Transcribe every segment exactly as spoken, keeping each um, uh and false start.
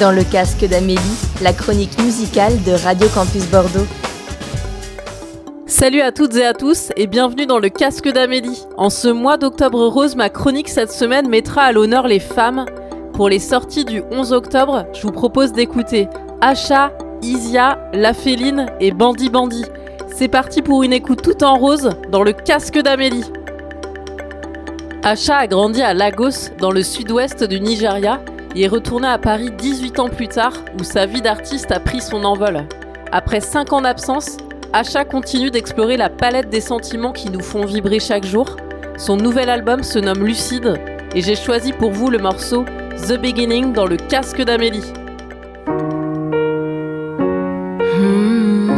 Dans le casque d'Amélie, la chronique musicale de Radio Campus Bordeaux. Salut à toutes et à tous et bienvenue dans le casque d'Amélie. En ce mois d'octobre rose, ma chronique cette semaine mettra à l'honneur les femmes. Pour les sorties du onze octobre, je vous propose d'écouter Asha, Izïa, La Féline et Bandi Bandi. C'est parti pour une écoute tout en rose dans le casque d'Amélie. Asha a grandi à Lagos, dans le sud-ouest du Nigeria, et est retournée à Paris dix-huit ans plus tard, où sa vie d'artiste a pris son envol. Après cinq ans d'absence, Asha continue d'explorer la palette des sentiments qui nous font vibrer chaque jour. Son nouvel album se nomme Lucide, et j'ai choisi pour vous le morceau The Beginning dans le casque d'Amélie. Hmm.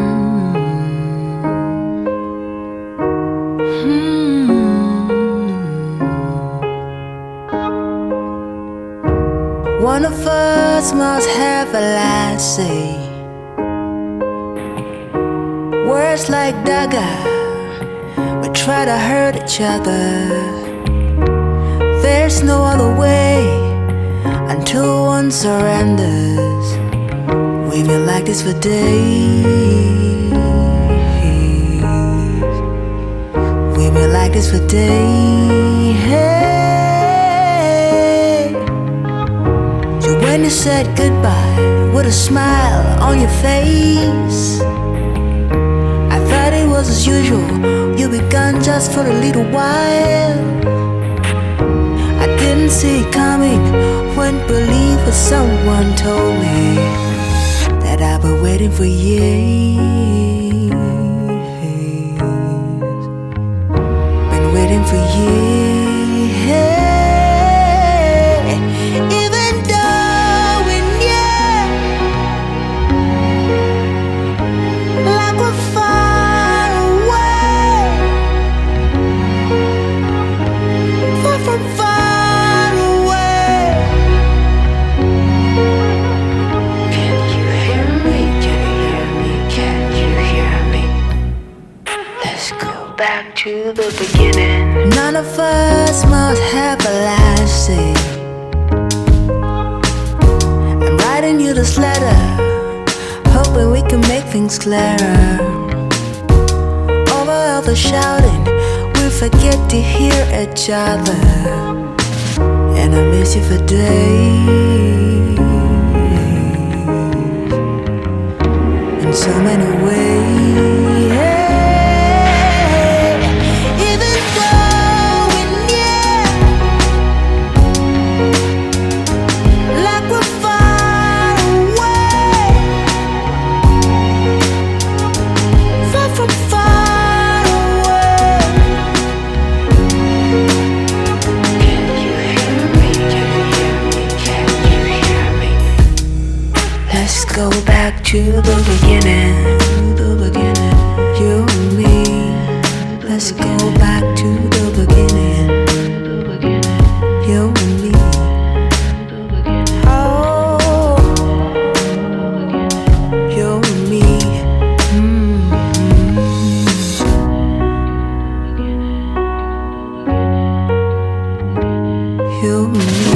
Hmm. One of us must have a last say. Words like dagger, we try to hurt each other. There's no other way. Until one surrenders, we've been like this for days. We've been like this for days. So when you said goodbye with a smile on your face, I thought it was as usual. You were gone just for a little while. Didn't see it coming, wouldn't believe what someone told me, that I've been waiting for years, been waiting for years, even though in you, like we're far away, far from far. To the beginning. None of us must have a last say. I'm writing you this letter, hoping we can make things clearer. Over all the shouting, we forget to hear each other. And I miss you for days, in so many ways. Go back to the beginning, the beginning, you and me. Let's go back to the beginning, the beginning, you and me. Oh, you and me. Mm-hmm. You and me.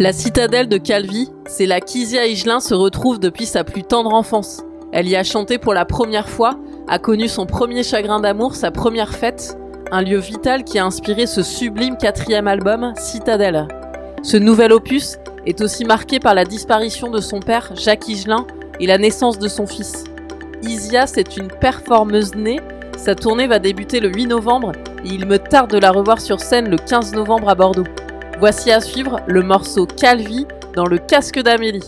La citadelle de Calvi, c'est là qu'Izïa Higelin se retrouve depuis sa plus tendre enfance. Elle y a chanté pour la première fois, a connu son premier chagrin d'amour, sa première fête, un lieu vital qui a inspiré ce sublime quatrième album, Citadelle. Ce nouvel opus est aussi marqué par la disparition de son père, Jacques Higelin, et la naissance de son fils. Izïa, c'est une performeuse née, sa tournée va débuter le huit novembre et il me tarde de la revoir sur scène le quinze novembre à Bordeaux. Voici à suivre le morceau Calvi dans le casque d'Amélie.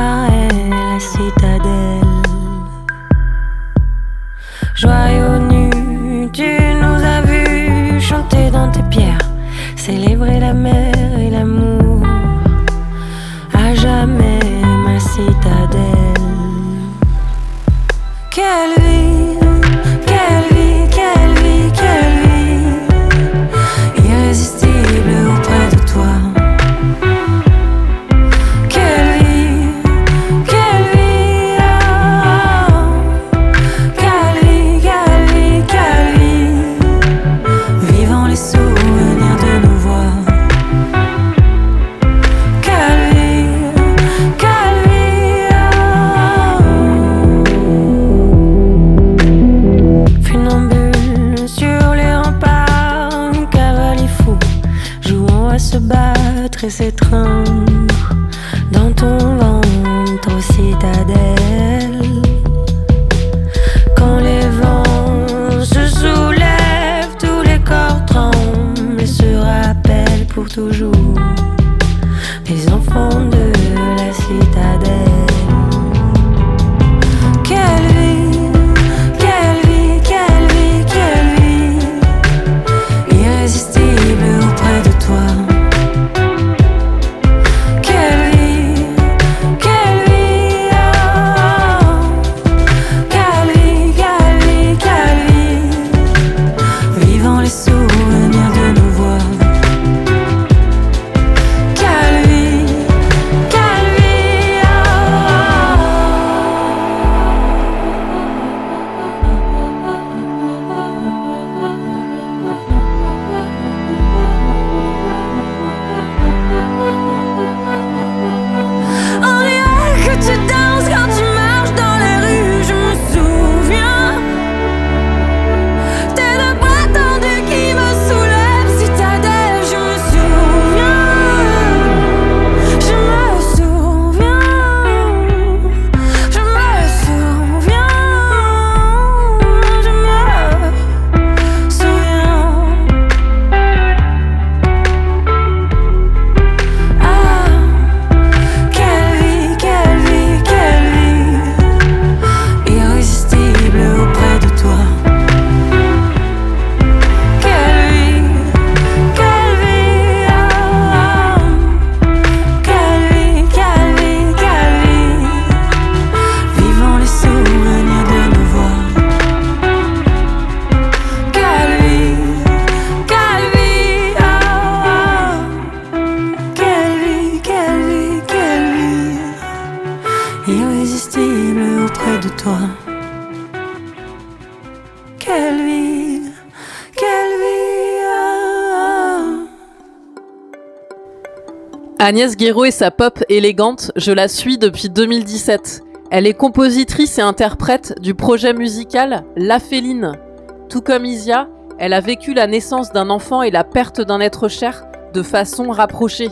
Noël, la citadelle. Joyaux nus, tu nous as vus chanter dans tes pierres, célébrer la mer et l'amour. À jamais ma citadelle. Quelle vie, quelle vie, quelle vie, quelle vie, irrésistible auprès de toi. Quelle vie, quelle vie, oh. Quelle vie, quelle vie, quelle vie, vivant les souvenirs de nos voix. Quelle vie, quelle vie, oh. Funambule sur les remparts, nous cavaliers fous, jouons à se battre et s'étreindre. Dans ton ventre aux citadelles, quand les vents se soulèvent, tous les corps tremblent et se rappellent pour toujours les enfants de la citadelle. Quelle vie, quelle vie, quelle vie, quelle vie, irrésistible auprès de toi. Agnès Guéraud et sa pop élégante, je la suis depuis deux mille dix-sept. Elle est compositrice et interprète du projet musical La Féline. Tout comme Izïa, elle a vécu la naissance d'un enfant et la perte d'un être cher de façon rapprochée.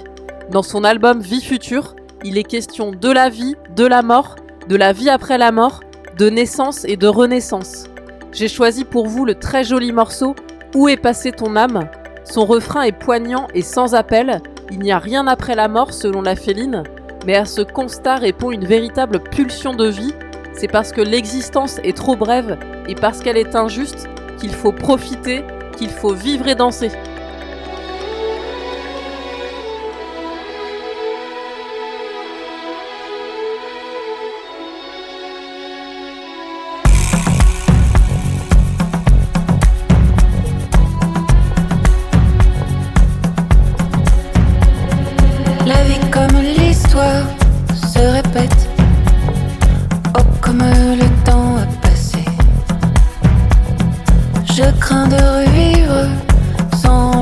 Dans son album Vie future, il est question de la vie, de la mort, de la vie après la mort, de naissance et de renaissance. J'ai choisi pour vous le très joli morceau Où est passée ton âme ? Son refrain est poignant et sans appel. Il n'y a rien après la mort selon La Féline, mais à ce constat répond une véritable pulsion de vie. C'est parce que l'existence est trop brève et parce qu'elle est injuste qu'il faut profiter, qu'il faut vivre et danser. Je crains de revivre sans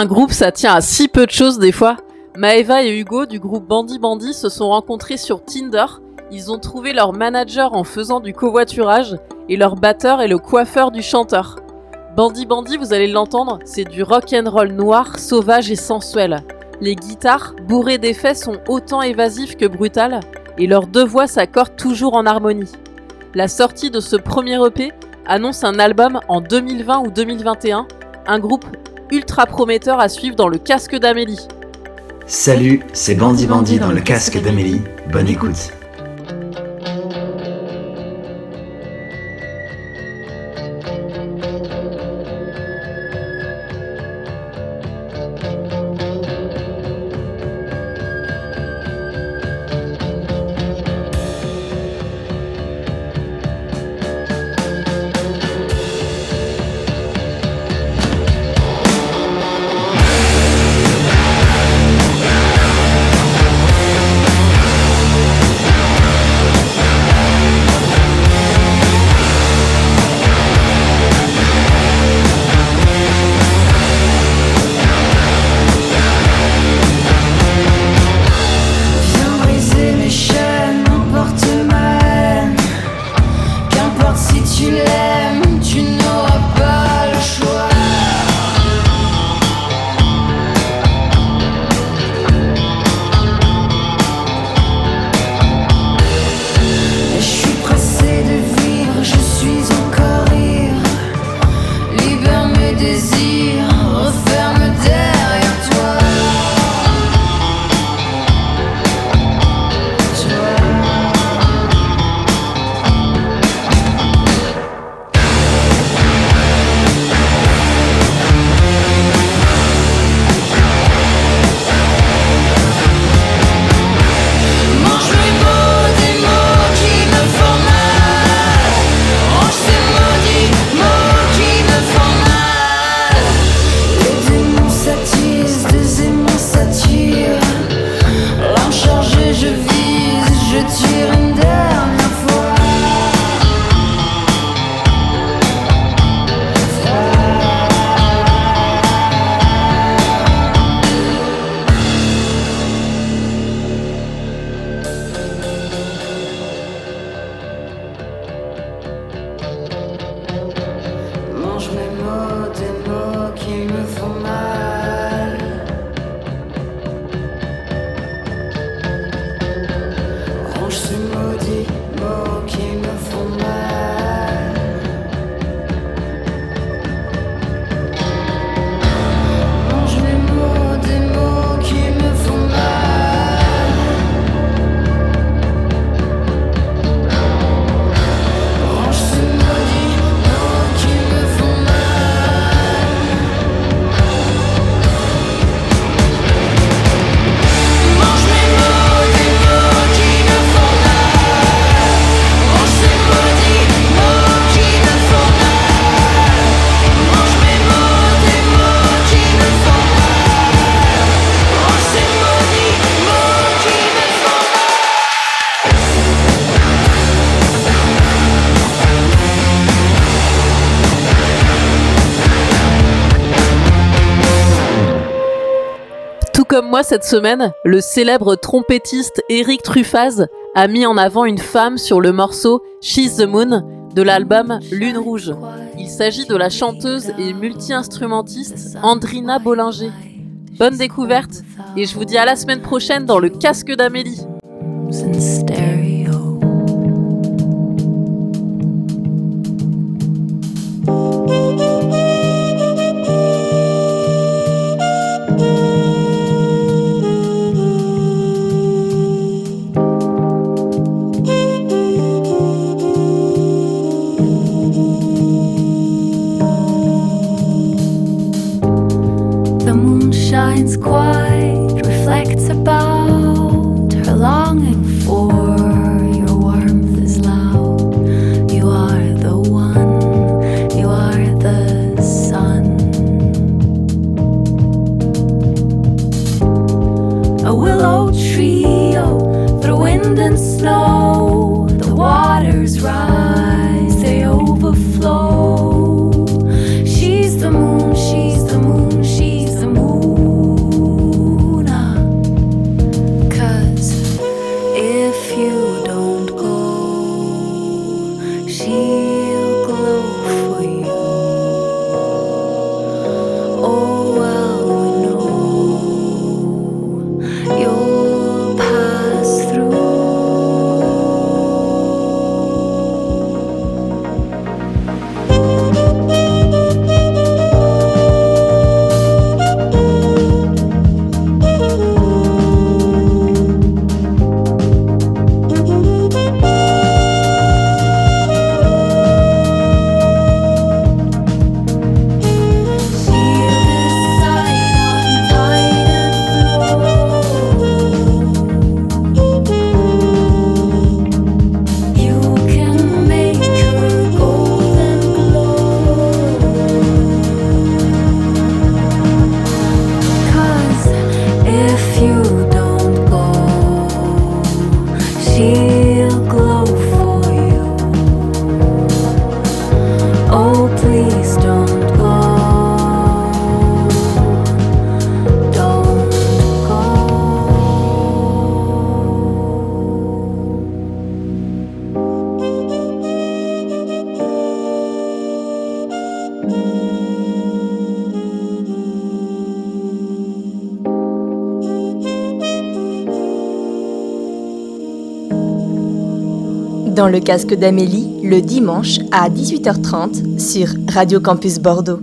un groupe, ça tient à si peu de choses des fois. Maëva et Hugo du groupe Bandi Bandi se sont rencontrés sur Tinder. Ils ont trouvé leur manager en faisant du covoiturage et leur batteur est le coiffeur du chanteur. Bandi Bandi, vous allez l'entendre, c'est du rock'n'roll noir, sauvage et sensuel. Les guitares, bourrées d'effets, sont autant évasives que brutales et leurs deux voix s'accordent toujours en harmonie. La sortie de ce premier E P annonce un album en deux mille vingt ou deux mille vingt et un, un groupe ultra prometteur à suivre dans le casque d'Amélie. Salut, c'est Bandi Bandi dans le casque d'Amélie, bonne écoute. Moi, cette semaine, le célèbre trompettiste Eric Truffaz a mis en avant une femme sur le morceau She's the Moon de l'album Lune Rouge. Il s'agit de la chanteuse et multi-instrumentiste Andrina Bollinger. Bonne découverte et je vous dis à la semaine prochaine dans le casque d'Amélie. Shines quite, reflects about her longing for your warmth is loud. You are the one, you are the sun. A willow tree oh, through wind and snow, the waters rise, they overflow. She's the moon, she's the moon, she's the moon. Dans le casque d'Amélie, le dimanche à dix-huit heures trente sur Radio Campus Bordeaux.